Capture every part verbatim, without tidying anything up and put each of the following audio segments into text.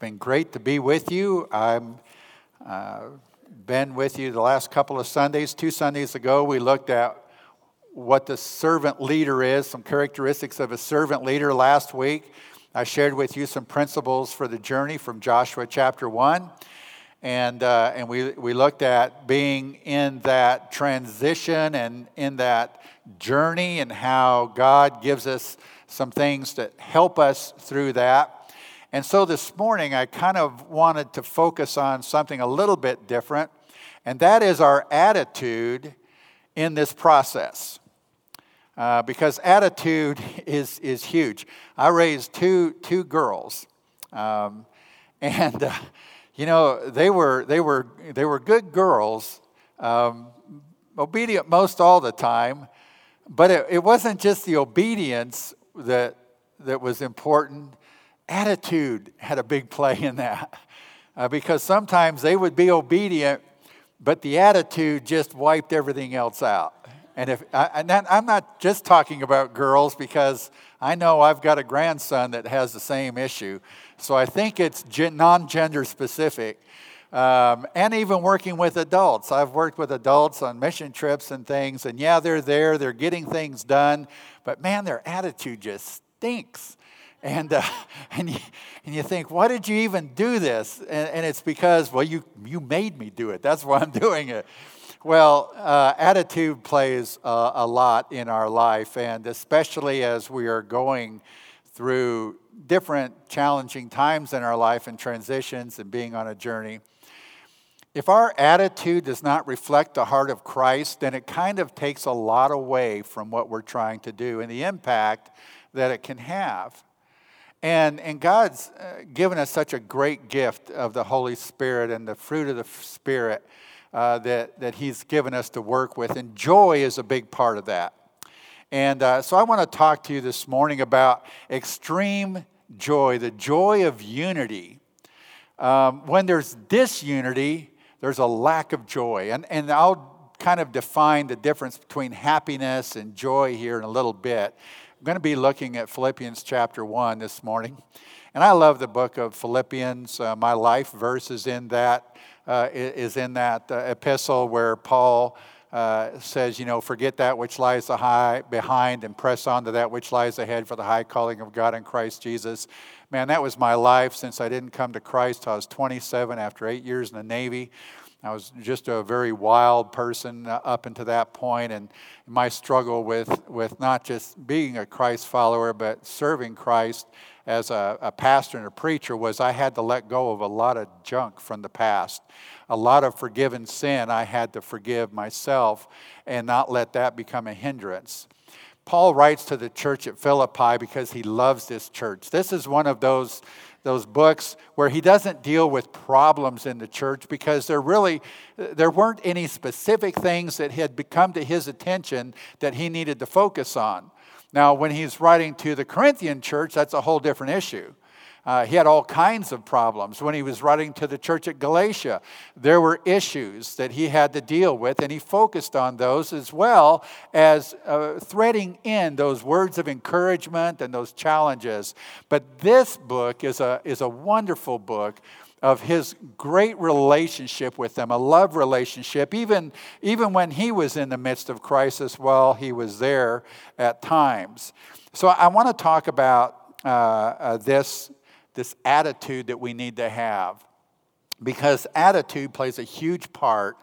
been great to be with you. I've uh, been with you the last couple of Sundays. Two Sundays ago, we looked at what the servant leader is, some characteristics of a servant leader. Last week, I shared with you some principles for the journey from Joshua chapter one. And uh, and we, we looked at being in that transition and in that journey and how God gives us some things that help us through that. And so this morning, I kind of wanted to focus on something a little bit different, and that is our attitude in this process, uh, because attitude is is huge. I raised two two girls, um, and uh, you know they were they were they were good girls, um, obedient most all the time, but it, it wasn't just the obedience that that was important. Attitude had a big play in that, uh, because sometimes they would be obedient, but the attitude just wiped everything else out. And if I, and I'm not just talking about girls, because I know I've got a grandson that has the same issue. So I think it's non-gender specific, um, and even working with adults. I've worked with adults on mission trips and things, and yeah, they're there, they're getting things done, but man, their attitude just stinks. And uh, and you, and you think, why did you even do this? And, and it's because, well, you you made me do it. That's why I'm doing it. Well, uh, attitude plays uh, a lot in our life, and especially as we are going through different challenging times in our life and transitions and being on a journey. If our attitude does not reflect the heart of Christ, then it kind of takes a lot away from what we're trying to do and the impact that it can have. And and God's given us such a great gift of the Holy Spirit and the fruit of the Spirit uh, that, that he's given us to work with. And joy is a big part of that. And uh, so I want to talk to you this morning about extreme joy, the joy of unity. Um, when there's disunity, there's a lack of joy. And, and I'll kind of define the difference between happiness and joy here in a little bit. I'm going to be looking at Philippians chapter one this morning. And I love the book of Philippians. Uh, my life verse is in that, uh, is in that uh, epistle where Paul uh, says, you know, forget that which lies behind and press on to that which lies ahead for the high calling of God in Christ Jesus. Man, that was my life since I didn't come to Christ. I was twenty-seven after eight years in the Navy. I was just a very wild person up until that point, and my struggle with, with not just being a Christ follower, but serving Christ as a, a pastor and a preacher was I had to let go of a lot of junk from the past. A lot of forgiven sin I had to forgive myself and not let that become a hindrance. Paul writes to the church at Philippi because he loves this church. This is one of those those books where he doesn't deal with problems in the church, because there really, there weren't any specific things that had come to his attention that he needed to focus on. Now, when he's writing to the Corinthian church, that's a whole different issue. Uh, he had all kinds of problems. When he was writing to the church at Galatia, there were issues that he had to deal with, and he focused on those as well as uh, threading in those words of encouragement and those challenges. But this book is a is a wonderful book of his great relationship with them, a love relationship, even, even when he was in the midst of crisis while he was there at times. So I want to talk about uh, uh, this this attitude that we need to have, because attitude plays a huge part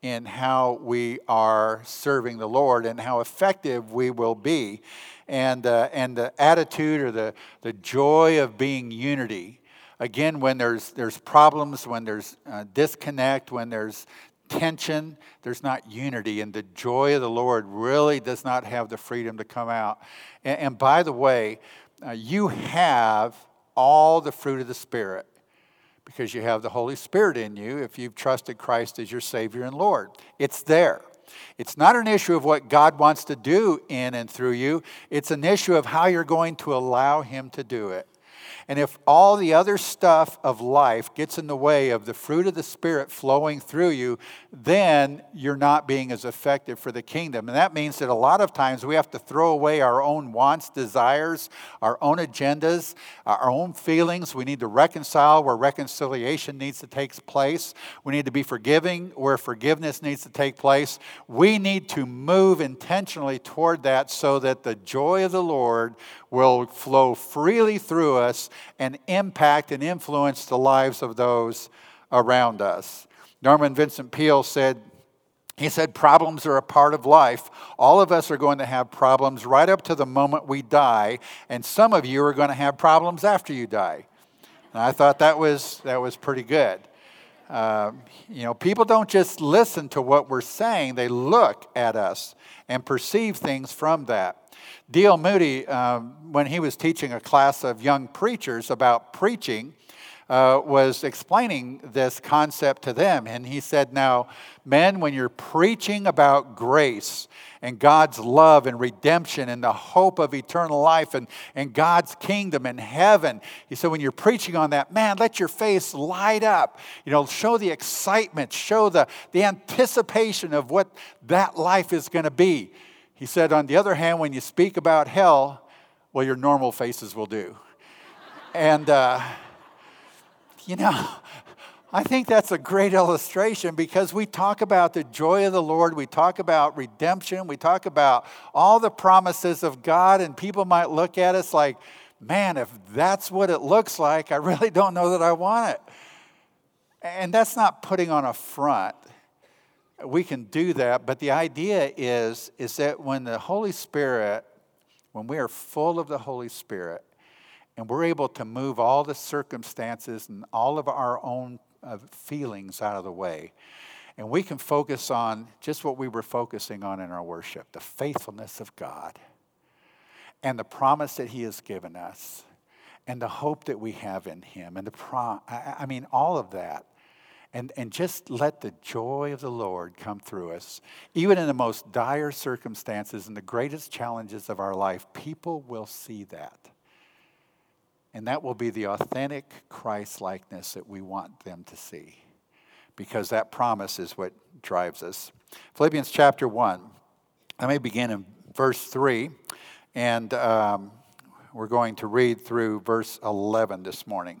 in how we are serving the Lord and how effective we will be. And uh, and the attitude or the, the joy of being unity. Again, when there's there's problems, when there's uh, disconnect, when there's tension, there's not unity, and the joy of the Lord really does not have the freedom to come out. And, and by the way, uh, you have all the fruit of the Spirit, because you have the Holy Spirit in you if you've trusted Christ as your Savior and Lord. It's there. It's not an issue of what God wants to do in and through you. It's an issue of how you're going to allow Him to do it. And if all the other stuff of life gets in the way of the fruit of the Spirit flowing through you, then you're not being as effective for the kingdom. And that means that a lot of times we have to throw away our own wants, desires, our own agendas, our own feelings. We need to reconcile where reconciliation needs to take place. We need to be forgiving where forgiveness needs to take place. We need to move intentionally toward that so that the joy of the Lord will flow freely through us and impact and influence the lives of those around us. Norman Vincent Peale said, he said, problems are a part of life. All of us are going to have problems right up to the moment we die, and some of you are going to have problems after you die. And I thought that was that was pretty good. Uh, you know, people don't just listen to what we're saying. They look at us and perceive things from that. D L. Moody, um, when he was teaching a class of young preachers about preaching, uh, was explaining this concept to them. And he said, now, men, when you're preaching about grace and God's love and redemption and the hope of eternal life and, and God's kingdom and heaven, he said, when you're preaching on that, man, let your face light up. You know, show the excitement, show the, the anticipation of what that life is going to be. He said, on the other hand, when you speak about hell, well, your normal faces will do. And, uh, you know, I think that's a great illustration because we talk about the joy of the Lord. We talk about redemption. We talk about all the promises of God. And people might look at us like, man, if that's what it looks like, I really don't know that I want it. And that's not putting on a front. We can do that, but the idea is, is that when the Holy Spirit, when we are full of the Holy Spirit, and we're able to move all the circumstances and all of our own uh, feelings out of the way, and we can focus on just what we were focusing on in our worship, the faithfulness of God, and the promise that He has given us, and the hope that we have in Him, and the prom- I, I mean, all of that. And and just let the joy of the Lord come through us. Even in the most dire circumstances and the greatest challenges of our life, people will see that. And that will be the authentic Christ-likeness that we want them to see. Because that promise is what drives us. Philippians chapter one. Let me begin in verse three. And um, we're going to read through verse eleven this morning.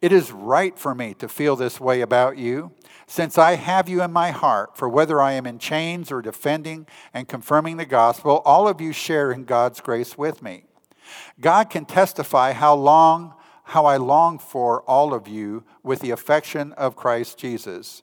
It is right for me to feel this way about you, since I have you in my heart, for whether I am in chains or defending and confirming the gospel, all of you share in God's grace with me. God can testify how long, how I long for all of you with the affection of Christ Jesus.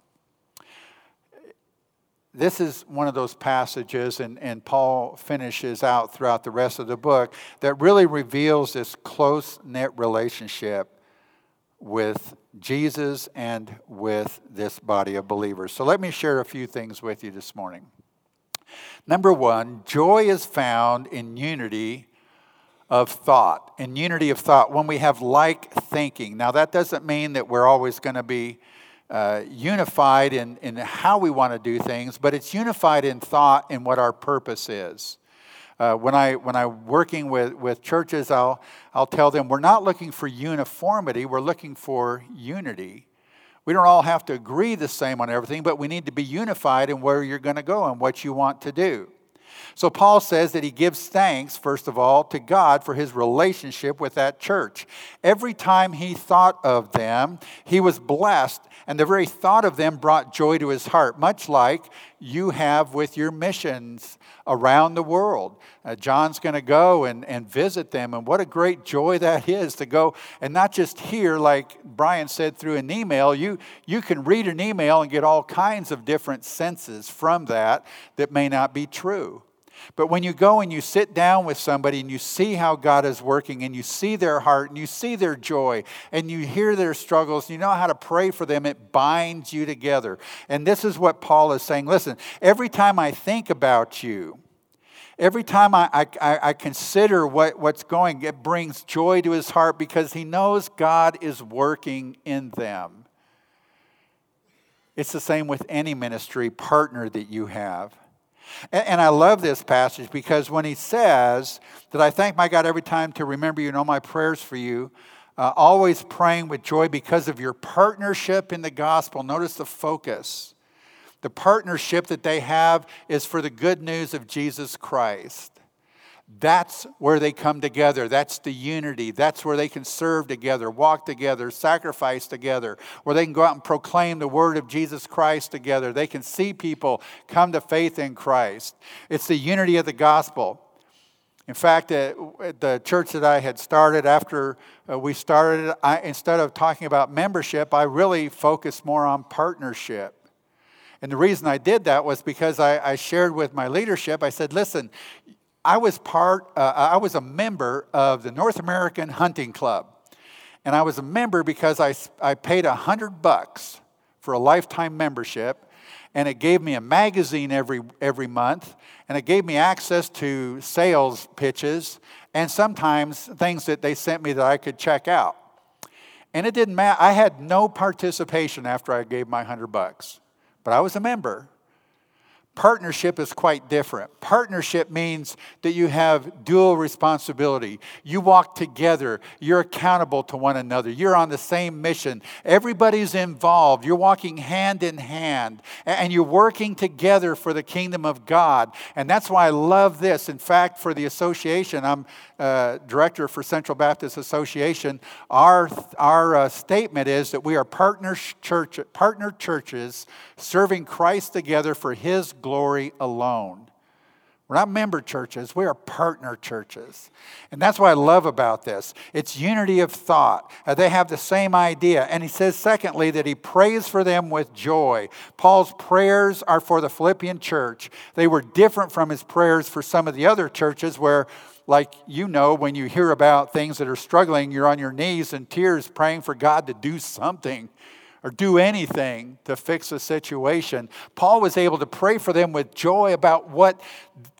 This is one of those passages, and, and Paul finishes out throughout the rest of the book, that really reveals this close-knit relationship with Jesus and with this body of believers. So let me share a few things with you this morning. Number one, joy is found in unity of thought, in unity of thought, when we have like thinking. Now, that doesn't mean that we're always going to be Uh, unified in, in how we want to do things, but it's unified in thought and what our purpose is. Uh, when I when I'm working with, with churches, I'll I'll tell them we're not looking for uniformity, we're looking for unity. We don't all have to agree the same on everything, but we need to be unified in where you're going to go and what you want to do. So Paul says that he gives thanks, first of all, to God for his relationship with that church. Every time he thought of them, he was blessed, and the very thought of them brought joy to his heart, much like you have with your missions around the world. Uh, John's going to go and, and visit them, and what a great joy that is to go, and not just hear, like Brian said, through an email. You, you can read an email and get all kinds of different senses from that that may not be true. But when you go and you sit down with somebody and you see how God is working and you see their heart and you see their joy and you hear their struggles and you know how to pray for them, it binds you together. And this is what Paul is saying. Listen, every time I think about you, every time I, I, I consider what, what's going, it brings joy to his heart because he knows God is working in them. It's the same with any ministry partner that you have. And I love this passage because when he says that I thank my God every time to remember you in all my prayers for you, uh, always praying with joy because of your partnership in the gospel. Notice the focus. The partnership that they have is for the good news of Jesus Christ. That's where they come together. That's the unity. That's where they can serve together, walk together, sacrifice together, where they can go out and proclaim the word of Jesus Christ together. They can see people come to faith in Christ. It's the unity of the gospel. In fact, at the church that I had started, after we started, I, instead of talking about membership, I really focused more on partnership. And the reason I did that was because I, I shared with my leadership. I said, listen, I was part, uh, I was a member of the North American Hunting Club. And I was a member because I, I paid a hundred bucks for a lifetime membership. And it gave me a magazine every, every month. And it gave me access to sales pitches and sometimes things that they sent me that I could check out. And it didn't matter. I had no participation after I gave my hundred bucks, but I was a member. Partnership is quite different. Partnership means that you have dual responsibility. You walk together. You're accountable to one another. You're on the same mission. Everybody's involved. You're walking hand in hand. And you're working together for the kingdom of God. And that's why I love this. In fact, for the association, I'm uh, director for Central Baptist Association. Our, our uh, statement is that we are partner, church, partner churches serving Christ together for His glory alone. We're not member churches, we are partner churches. And that's what I love about this. It's unity of thought. Uh, they have the same idea. And he says, secondly, that he prays for them with joy. Paul's prayers are for the Philippian church. They were different from his prayers for some of the other churches where, like you know, when you hear about things that are struggling, you're on your knees in tears praying for God to do something or do anything to fix a situation. Paul was able to pray for them with joy about what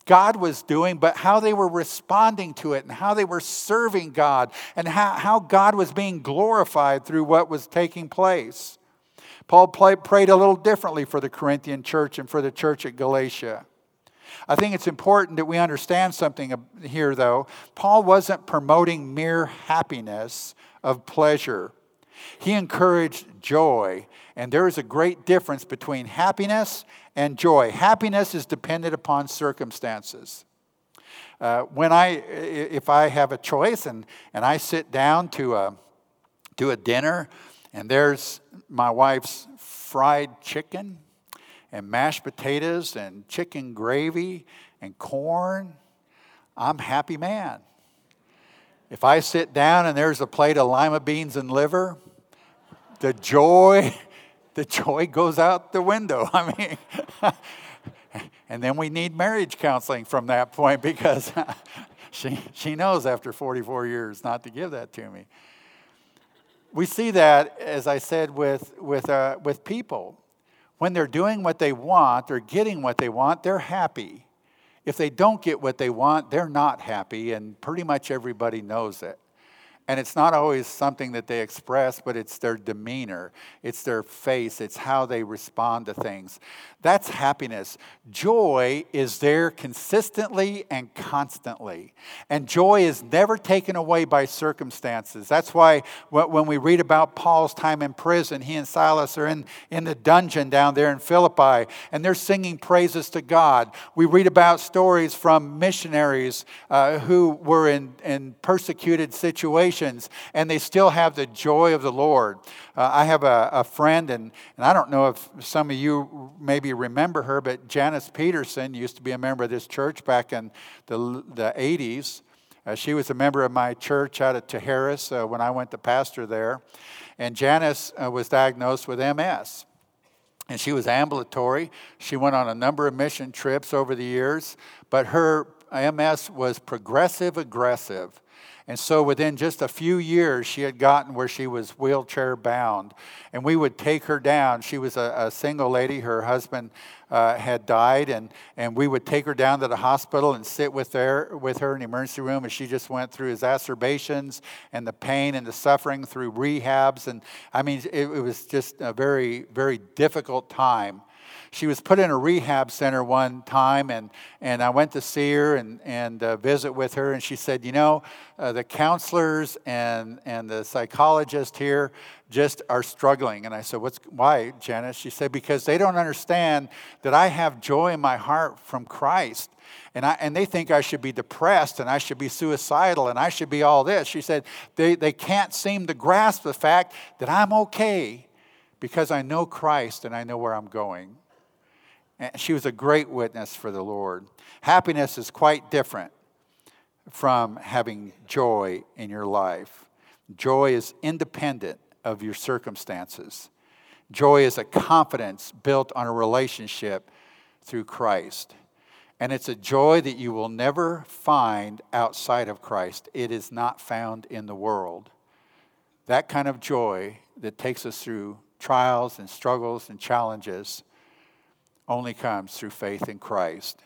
God was doing, but how they were responding to it and how they were serving God and how, how God was being glorified through what was taking place. Paul play, prayed a little differently for the Corinthian church and for the church at Galatia. I think it's important that we understand something here, though. Paul wasn't promoting mere happiness of pleasure. He encouraged joy, and there is a great difference between happiness and joy. Happiness is dependent upon circumstances. Uh, when I, if I have a choice and, and I sit down to a, to a dinner, and there's my wife's fried chicken and mashed potatoes and chicken gravy and corn, I'm a happy man. If I sit down and there's a plate of lima beans and liver, the joy, the joy goes out the window. I mean, and then we need marriage counseling from that point because she she knows after forty-four years not to give that to me. We see that, as I said, with with uh, with people. When they're doing what they want, they're getting what they want, they're happy. If they don't get what they want, they're not happy, and pretty much everybody knows it. And it's not always something that they express, but it's their demeanor, it's their face, it's how they respond to things. That's happiness. Joy is there consistently and constantly. And joy is never taken away by circumstances. That's why when we read about Paul's time in prison, he and Silas are in, in the dungeon down there in Philippi, and they're singing praises to God. We read about stories from missionaries uh, who were in, in persecuted situations, temptations, and they still have the joy of the Lord. Uh, I have a, a friend, and, and I don't know if some of you maybe remember her, but Janice Peterson used to be a member of this church back in the, the eighties. Uh, she was a member of my church out at Teharis uh, when I went to pastor there. And Janice uh, was diagnosed with M S. And she was ambulatory. She went on a number of mission trips over the years. But her M S was progressive aggressive. And so within just a few years, she had gotten where she was wheelchair bound. And we would take her down. She was a, a single lady. Her husband uh, had died. And, and we would take her down to the hospital and sit with, their, with her in the emergency room. And she just went through exacerbations and the pain and the suffering through rehabs. And I mean, it, it was just a very, very difficult time. She was put in a rehab center one time, and, and I went to see her and, and uh, visit with her, and she said, you know, uh, the counselors and, and the psychologists here just are struggling. And I said, "What's why, Janice?" She said, "Because they don't understand that I have joy in my heart from Christ. And I and they think I should be depressed and I should be suicidal and I should be all this." She said, they, they can't seem to grasp the fact that I'm okay because I know Christ and I know where I'm going." She was a great witness for the Lord. Happiness is quite different from having joy in your life. Joy is independent of your circumstances. Joy is a confidence built on a relationship through Christ. And it's a joy that you will never find outside of Christ. It is not found in the world. That kind of joy that takes us through trials and struggles and challenges only comes through faith in Christ.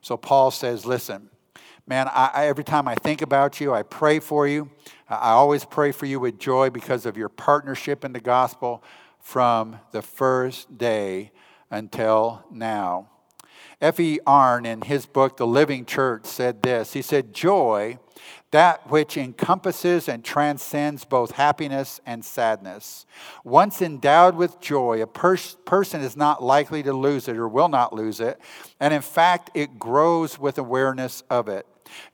So Paul says, listen, man, I, I, every time I think about you, I pray for you. I always pray for you with joy because of your partnership in the gospel from the first day until now. F E Arn, in his book, The Living Church, said this. He said, "Joy, that which encompasses and transcends both happiness and sadness. Once endowed with joy, a pers- person is not likely to lose it or will not lose it. And in fact, it grows with awareness of it.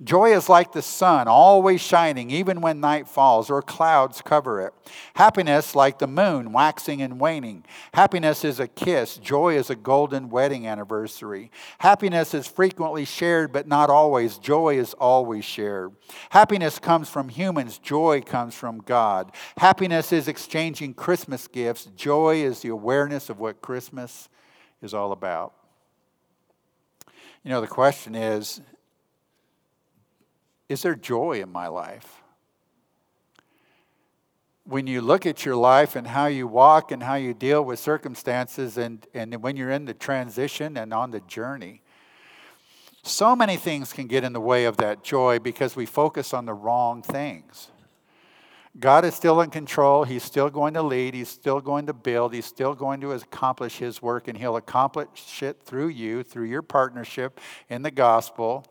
Joy is like the sun, always shining, even when night falls or clouds cover it. Happiness, like the moon, waxing and waning. Happiness is a kiss. Joy is a golden wedding anniversary. Happiness is frequently shared, but not always. Joy is always shared. Happiness comes from humans. Joy comes from God. Happiness is exchanging Christmas gifts. Joy is the awareness of what Christmas is all about." You know, the question is, is there joy in my life? When you look at your life and how you walk and how you deal with circumstances and, and when you're in the transition and on the journey, so many things can get in the way of that joy because we focus on the wrong things. God is still in control. He's still going to lead. He's still going to build. He's still going to accomplish his work, and he'll accomplish it through you, through your partnership in the gospel.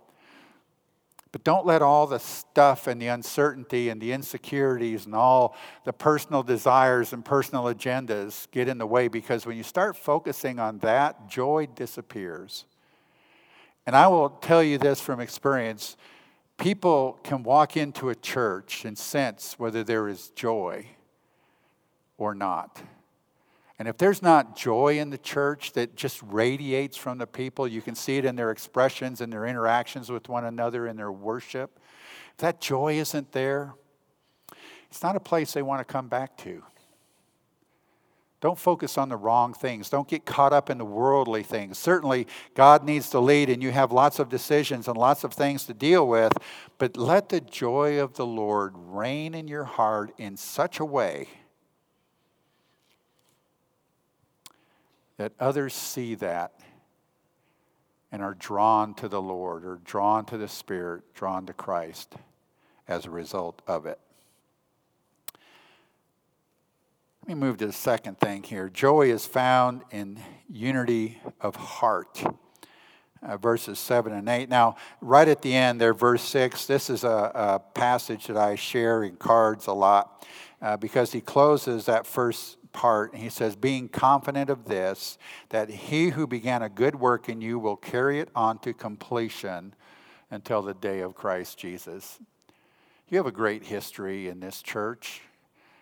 But don't let all the stuff and the uncertainty and the insecurities and all the personal desires and personal agendas get in the way, because when you start focusing on that, joy disappears. And I will tell you this from experience. People can walk into a church and sense whether there is joy or not. And if there's not joy in the church that just radiates from the people, you can see it in their expressions and their interactions with one another and their worship. If that joy isn't there, it's not a place they want to come back to. Don't focus on the wrong things. Don't get caught up in the worldly things. Certainly, God needs to lead, and you have lots of decisions and lots of things to deal with. But let the joy of the Lord reign in your heart in such a way that others see that and are drawn to the Lord, or drawn to the Spirit, drawn to Christ as a result of it. Let me move to the second thing here. Joy is found in unity of heart. Uh, verses seven and eight. Now, right at the end there, verse six, this is a, a passage that I share in cards a lot uh, because he closes that first part, and he says, "Being confident of this, that he who began a good work in you will carry it on to completion until the day of Christ Jesus." you have a great history in this church.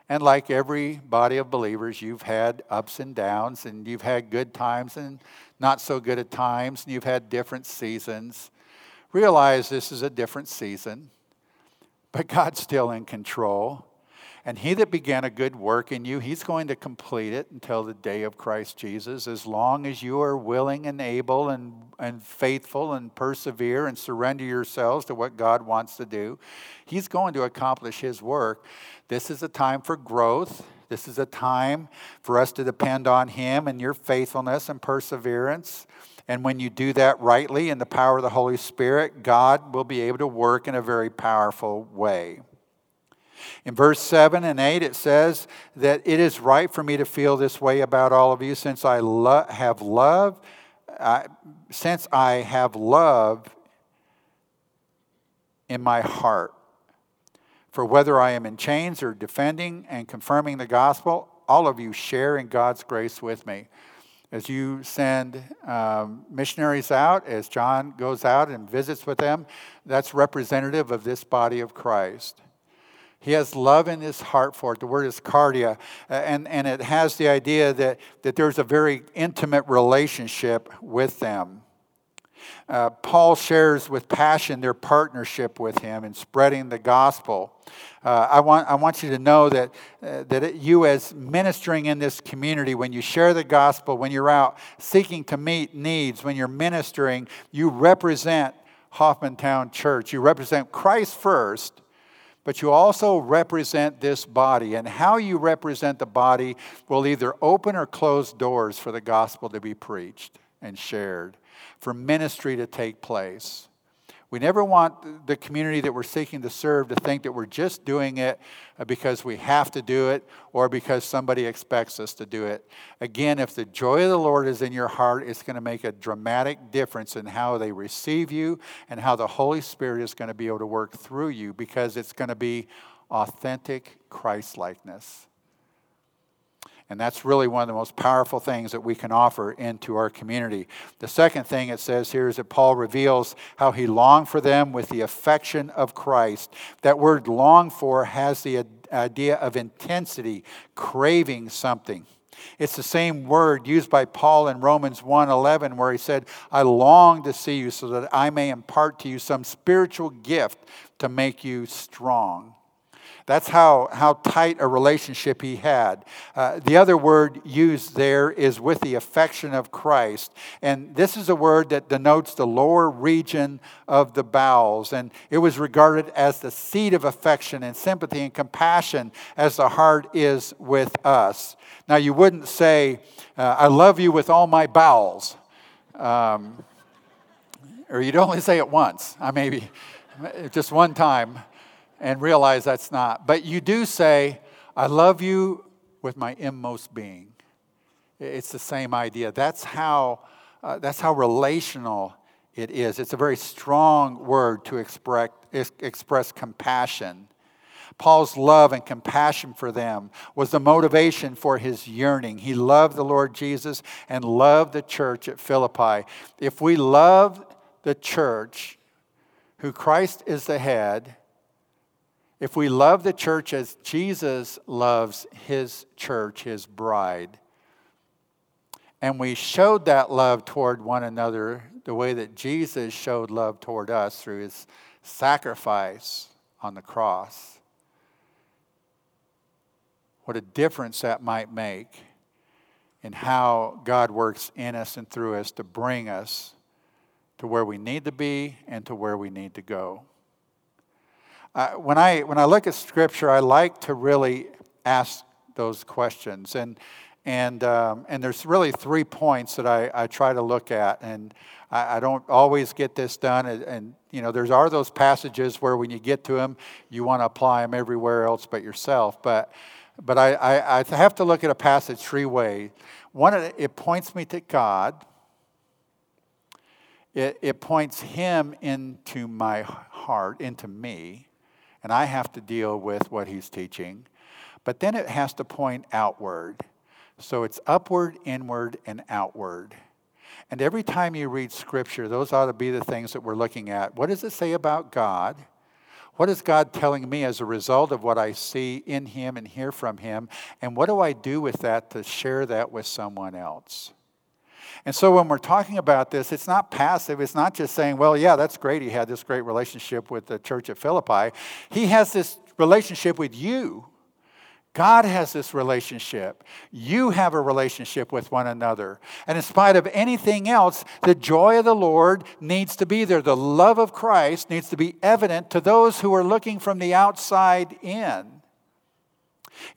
And like every body of believers, you've had ups and downs, and you've had good times and not so good at times, and you've had different seasons. Realize this is a different season, but God's still in control. And he that began a good work in you, he's going to complete it until the day of Christ Jesus, as long as you are willing and able and, and faithful and persevere and surrender yourselves to what God wants to do. He's going to accomplish his work. This is a time for growth. This is a time for us to depend on him and your faithfulness and perseverance. And when you do that rightly in the power of the Holy Spirit, God will be able to work in a very powerful way. In verse seven and eight, it says that it is right for me to feel this way about all of you, since I lo- have love, uh, since I have love in my heart. For whether I am in chains or defending and confirming the gospel, all of you share in God's grace with me. As you send um, missionaries out, as John goes out and visits with them, that's representative of this body of Christ. He has love in his heart for it. The word is cardia. And, and it has the idea that, that there's a very intimate relationship with them. Uh, Paul shares with passion their partnership with him in spreading the gospel. Uh, I want I want you to know that uh, that it, you as ministering in this community, when you share the gospel, when you're out seeking to meet needs, when you're ministering, you represent Hoffmantown Church. You represent Christ first. But you also represent this body. And how you represent the body will either open or close doors for the gospel to be preached and shared, for ministry to take place. We never want the community that we're seeking to serve to think that we're just doing it because we have to do it or because somebody expects us to do it. Again, if the joy of the Lord is in your heart, it's going to make a dramatic difference in how they receive you and how the Holy Spirit is going to be able to work through you, because it's going to be authentic Christ-likeness. And that's really one of the most powerful things that we can offer into our community. The second thing it says here is that Paul reveals how he longed for them with the affection of Christ. That word long for has the idea of intensity, craving something. It's the same word used by Paul in Romans one eleven, where he said, I long to see you so that I may impart to you some spiritual gift to make you strong. That's how, how tight a relationship he had. Uh, the other word used there is with the affection of Christ. And this is a word that denotes the lower region of the bowels. And it was regarded as the seat of affection and sympathy and compassion, as the heart is with us. Now, you wouldn't say, uh, I love you with all my bowels. Um, or you'd only say it once. I maybe just one time. And realize that's not. But you do say, I love you with my inmost being. It's the same idea. That's how uh, that's how relational it is. It's a very strong word to express, express compassion. Paul's love and compassion for them was the motivation for his yearning. He loved the Lord Jesus and loved the church at Philippi. If we love the church, who Christ is the head, if we love the church as Jesus loves his church, his bride, and we showed that love toward one another the way that Jesus showed love toward us through his sacrifice on the cross, what a difference that might make in how God works in us and through us to bring us to where we need to be and to where we need to go. Uh, when I when I look at Scripture, I like to really ask those questions, and and um, and there's really three points that I, I try to look at, and I, I don't always get this done. And, and you know, there's are those passages where when you get to them, you want to apply them everywhere else but yourself. But but I, I, I have to look at a passage three ways. One, it points me to God. It it points Him into my heart, into me. And I have to deal with what he's teaching. But then it has to point outward. So it's upward, inward, and outward. And every time you read Scripture, those ought to be the things that we're looking at. What does it say about God? What is God telling me as a result of what I see in him and hear from him? And what do I do with that to share that with someone else? And so when we're talking about this, it's not passive. It's not just saying, well, yeah, that's great. He had this great relationship with the church at Philippi. He has this relationship with you. God has this relationship. You have a relationship with one another. And in spite of anything else, the joy of the Lord needs to be there. The love of Christ needs to be evident to those who are looking from the outside in.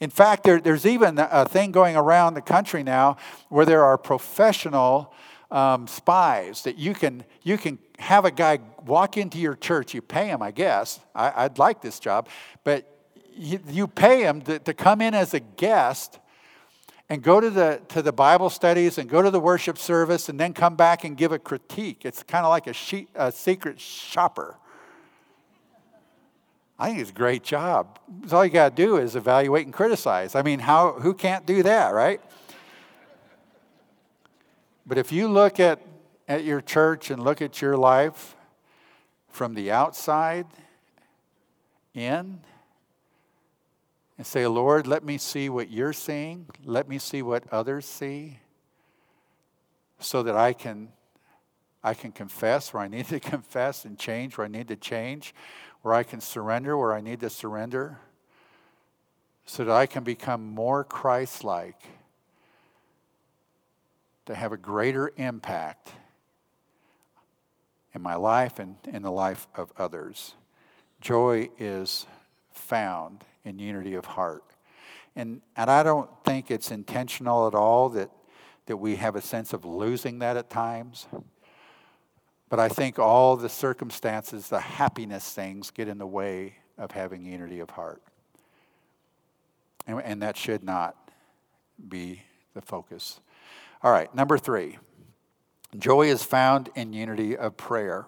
In fact, there, there's even a thing going around the country now where there are professional um, spies that you can you can have a guy walk into your church. You pay him, I guess. I, I'd like this job. But you, you pay him to, to come in as a guest and go to the to the Bible studies and go to the worship service and then come back and give a critique. It's kind of like a, she, a secret shopper. I think it's a great job. So all you got to do is evaluate and criticize. I mean, how who can't do that, right? But if you look at, at your church and look at your life from the outside in and say, Lord, let me see what you're seeing. Let me see what others see so that I can, I can confess where I need to confess and change where I need to change. Where I can surrender, where I need to surrender, so that I can become more Christ-like, to have a greater impact in my life and in the life of others. Joy is found in unity of heart. And and I don't think it's intentional at all that, that we have a sense of losing that at times. But I think all the circumstances, the happiness things, get in the way of having unity of heart. And, and that should not be the focus. All right, number three. Joy is found in unity of prayer.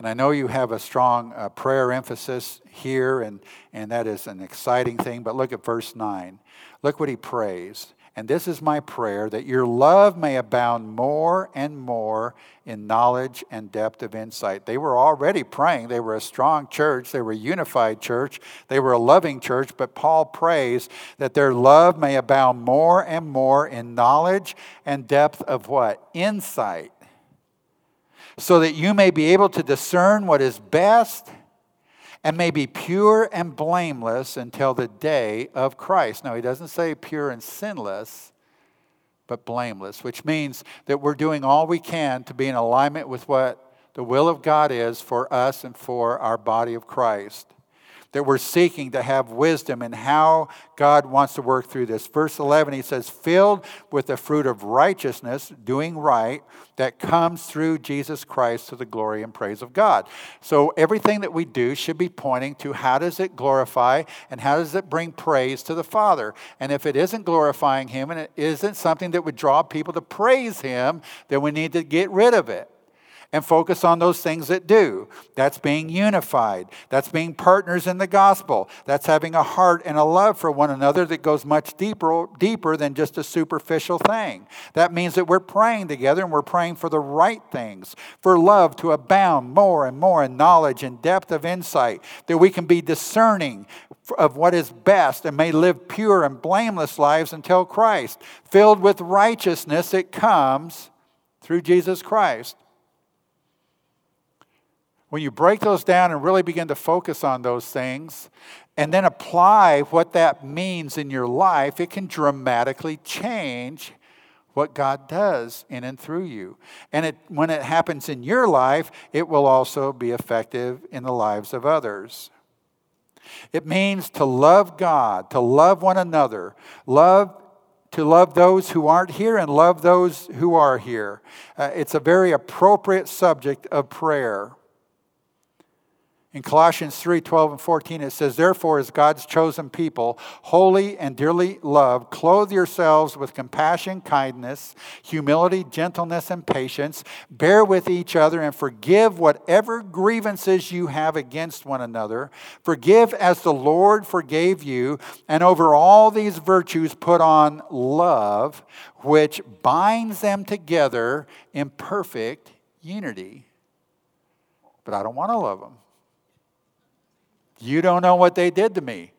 And I know you have a strong uh, prayer emphasis here, and, and that is an exciting thing. But look at verse nine. Look what he prays. And this is my prayer, that your love may abound more and more in knowledge and depth of insight. They were already praying. They were a strong church. They were a unified church. They were a loving church. But Paul prays that their love may abound more and more in knowledge and depth of what? Insight. So that you may be able to discern what is best and may be pure and blameless until the day of Christ. Now, he doesn't say pure and sinless, but blameless, which means that we're doing all we can to be in alignment with what the will of God is for us and for our body of Christ. That we're seeking to have wisdom in how God wants to work through this. Verse eleven, he says, filled with the fruit of righteousness, doing right, that comes through Jesus Christ to the glory and praise of God. So everything that we do should be pointing to how does it glorify and how does it bring praise to the Father. And if it isn't glorifying him and it isn't something that would draw people to praise him, then we need to get rid of it. And focus on those things that do. That's being unified. That's being partners in the gospel. That's having a heart and a love for one another that goes much deeper, deeper than just a superficial thing. That means that we're praying together and we're praying for the right things. For love to abound more and more in knowledge and depth of insight. That we can be discerning of what is best and may live pure and blameless lives until Christ. Filled with righteousness it comes through Jesus Christ. When you break those down and really begin to focus on those things and then apply what that means in your life, it can dramatically change what God does in and through you. And it, when it happens in your life, it will also be effective in the lives of others. It means to love God, to love one another, love to love those who aren't here and love those who are here. Uh, it's a very appropriate subject of prayer. In Colossians three, twelve, and fourteen, it says, therefore, as God's chosen people, holy and dearly loved, clothe yourselves with compassion, kindness, humility, gentleness, and patience. Bear with each other and forgive whatever grievances you have against one another. Forgive as the Lord forgave you. And over all these virtues put on love, which binds them together in perfect unity. But I don't want to love them. You don't know what they did to me.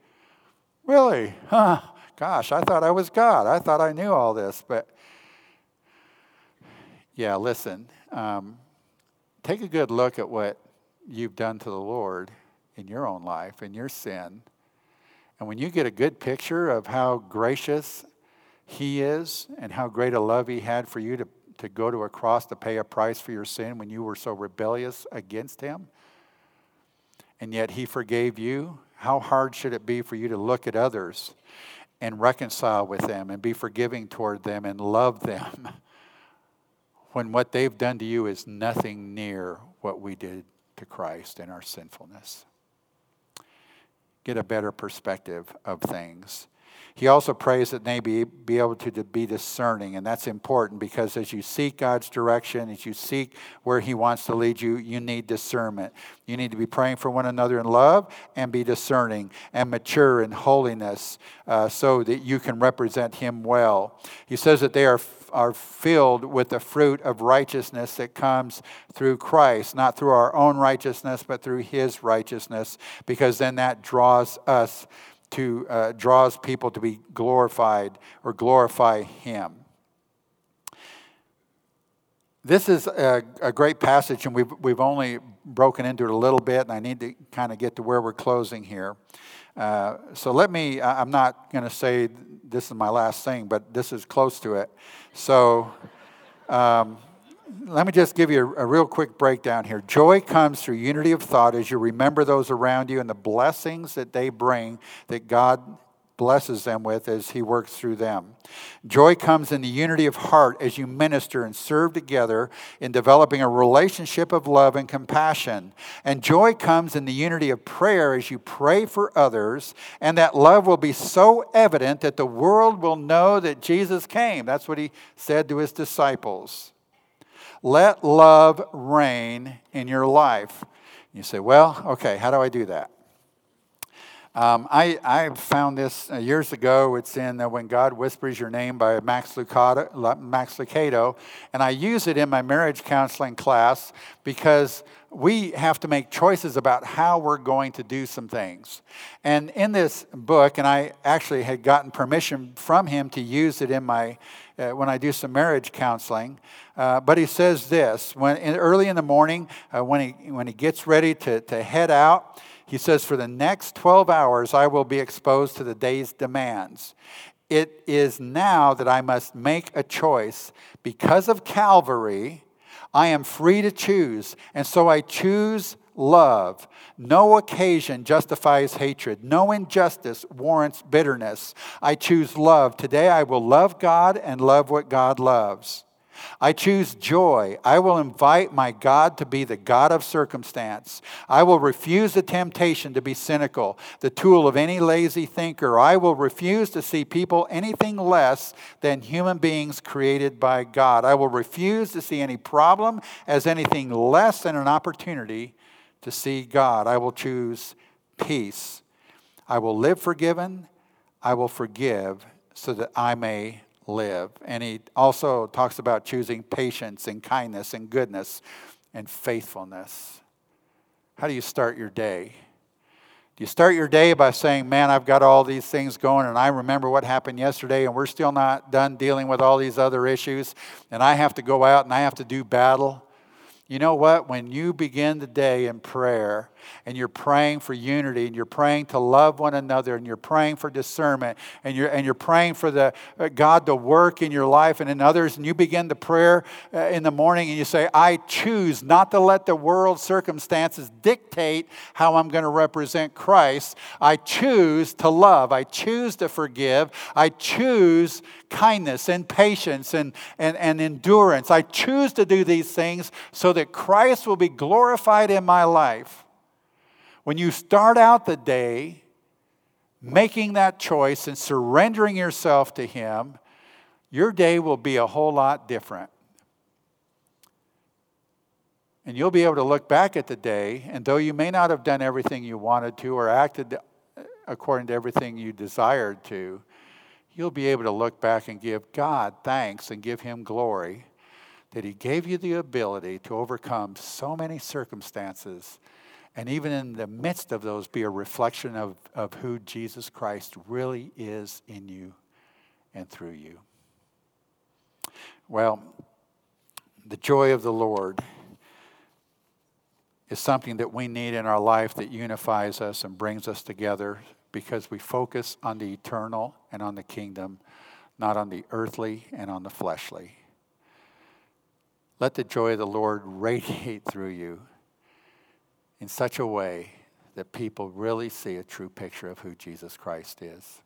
Really? Huh? Gosh, I thought I was God. I thought I knew all this. But yeah, listen, um, take a good look at what you've done to the Lord in your own life, in your sin. And when you get a good picture of how gracious He is and how great a love He had for you to, to go to a cross to pay a price for your sin when you were so rebellious against Him, and yet He forgave you, how hard should it be for you to look at others and reconcile with them and be forgiving toward them and love them when what they've done to you is nothing near what we did to Christ in our sinfulness? Get a better perspective of things. He also prays that they be, be able to, to be discerning, and that's important because as you seek God's direction, as you seek where He wants to lead you, you need discernment. You need to be praying for one another in love and be discerning and mature in holiness uh, so that you can represent Him well. He says that they are are filled with the fruit of righteousness that comes through Christ, not through our own righteousness, but through His righteousness, because then that draws us to uh, draws people to be glorified or glorify Him. This is a, a great passage, and we've, we've only broken into it a little bit, and I need to kind of get to where we're closing here. Uh, so let me, I'm not going to say this is my last thing, but this is close to it. So um, let me just give you a, a real quick breakdown here. Joy comes through unity of thought as you remember those around you and the blessings that they bring that God blesses them with as He works through them. Joy comes in the unity of heart as you minister and serve together in developing a relationship of love and compassion. And joy comes in the unity of prayer as you pray for others, and that love will be so evident that the world will know that Jesus came. That's what He said to His disciples. Let love reign in your life. You say, well, okay, how do I do that? Um, I, I found this years ago. It's in uh, When God Whispers Your Name by Max Lucado, Max Lucado, and I use it in my marriage counseling class because we have to make choices about how we're going to do some things. And in this book, and I actually had gotten permission from him to use it in my uh, when I do some marriage counseling. Uh, but he says this when in, early in the morning uh, when he when he gets ready to to head out. He says, for the next twelve hours, I will be exposed to the day's demands. It is now that I must make a choice. Because of Calvary, I am free to choose, and so I choose love. No occasion justifies hatred. No injustice warrants bitterness. I choose love. Today I will love God and love what God loves. I choose joy. I will invite my God to be the God of circumstance. I will refuse the temptation to be cynical, the tool of any lazy thinker. I will refuse to see people anything less than human beings created by God. I will refuse to see any problem as anything less than an opportunity to see God. I will choose peace. I will live forgiven. I will forgive so that I may live. And he also talks about choosing patience and kindness and goodness and faithfulness. How do you start your day? Do you start your day by saying, man, I've got all these things going and I remember what happened yesterday and we're still not done dealing with all these other issues and I have to go out and I have to do battle? You know what? When you begin the day in prayer and you're praying for unity and you're praying to love one another and you're praying for discernment and you're and you're praying for the uh, God to work in your life and in others, and you begin the prayer uh, in the morning and you say, I choose not to let the world's circumstances dictate how I'm going to represent Christ. I choose to love. I choose to forgive. I choose kindness and patience and, and, and endurance. I choose to do these things so that Christ will be glorified in my life. When you start out the day making that choice and surrendering yourself to Him, your day will be a whole lot different. And you'll be able to look back at the day, and though you may not have done everything you wanted to or acted according to everything you desired to, you'll be able to look back and give God thanks and give Him glory that He gave you the ability to overcome so many circumstances and even in the midst of those, be a reflection of, of who Jesus Christ really is in you and through you. Well, the joy of the Lord is something that we need in our life that unifies us and brings us together, because we focus on the eternal and on the kingdom, not on the earthly and on the fleshly. Let the joy of the Lord radiate through you in such a way that people really see a true picture of who Jesus Christ is.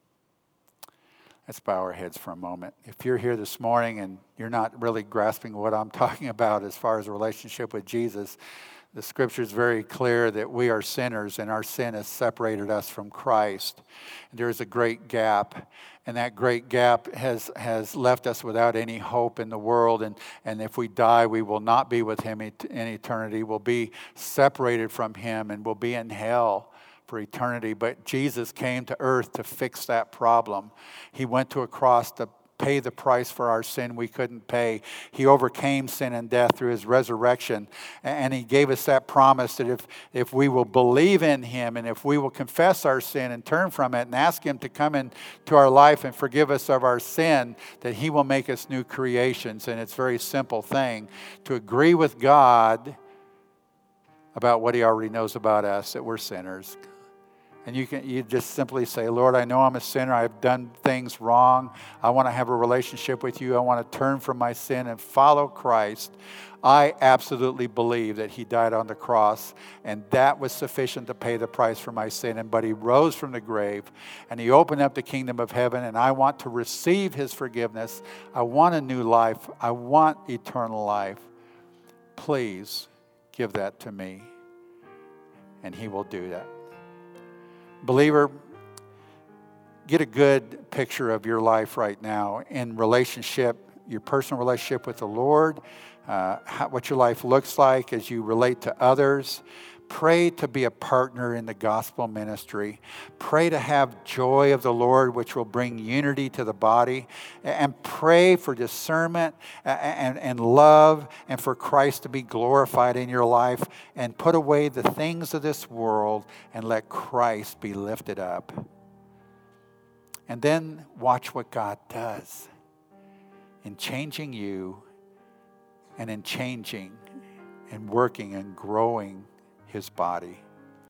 Let's bow our heads for a moment. If you're here this morning and you're not really grasping what I'm talking about as far as a relationship with Jesus, the scripture is very clear that we are sinners, and our sin has separated us from Christ. There is a great gap, and that great gap has, has left us without any hope in the world. And, and if we die, we will not be with him in eternity. We'll be separated from him, and we'll be in hell for eternity. But Jesus came to earth to fix that problem. He went to a cross to pay the price for our sin we couldn't pay. He overcame sin and death through his resurrection. And he gave us that promise that if, if we will believe in him, and if we will confess our sin and turn from it and ask him to come into our life and forgive us of our sin, that he will make us new creations. And it's a very simple thing to agree with God about what he already knows about us, that we're sinners. And you can you just simply say, Lord, I know I'm a sinner. I've done things wrong. I want to have a relationship with you. I want to turn from my sin and follow Christ. I absolutely believe that he died on the cross, and that was sufficient to pay the price for my sin. And but he rose from the grave, and he opened up the kingdom of heaven, and I want to receive his forgiveness. I want a new life. I want eternal life. Please give that to me. And he will do that. Believer, get a good picture of your life right now in relationship, your personal relationship with the Lord, uh, how, what your life looks like as you relate to others. Pray to be a partner in the gospel ministry. Pray to have joy of the Lord, which will bring unity to the body. And pray for discernment and, and love, and for Christ to be glorified in your life. And put away the things of this world and let Christ be lifted up. And then watch what God does in changing you, and in changing and working and growing his body.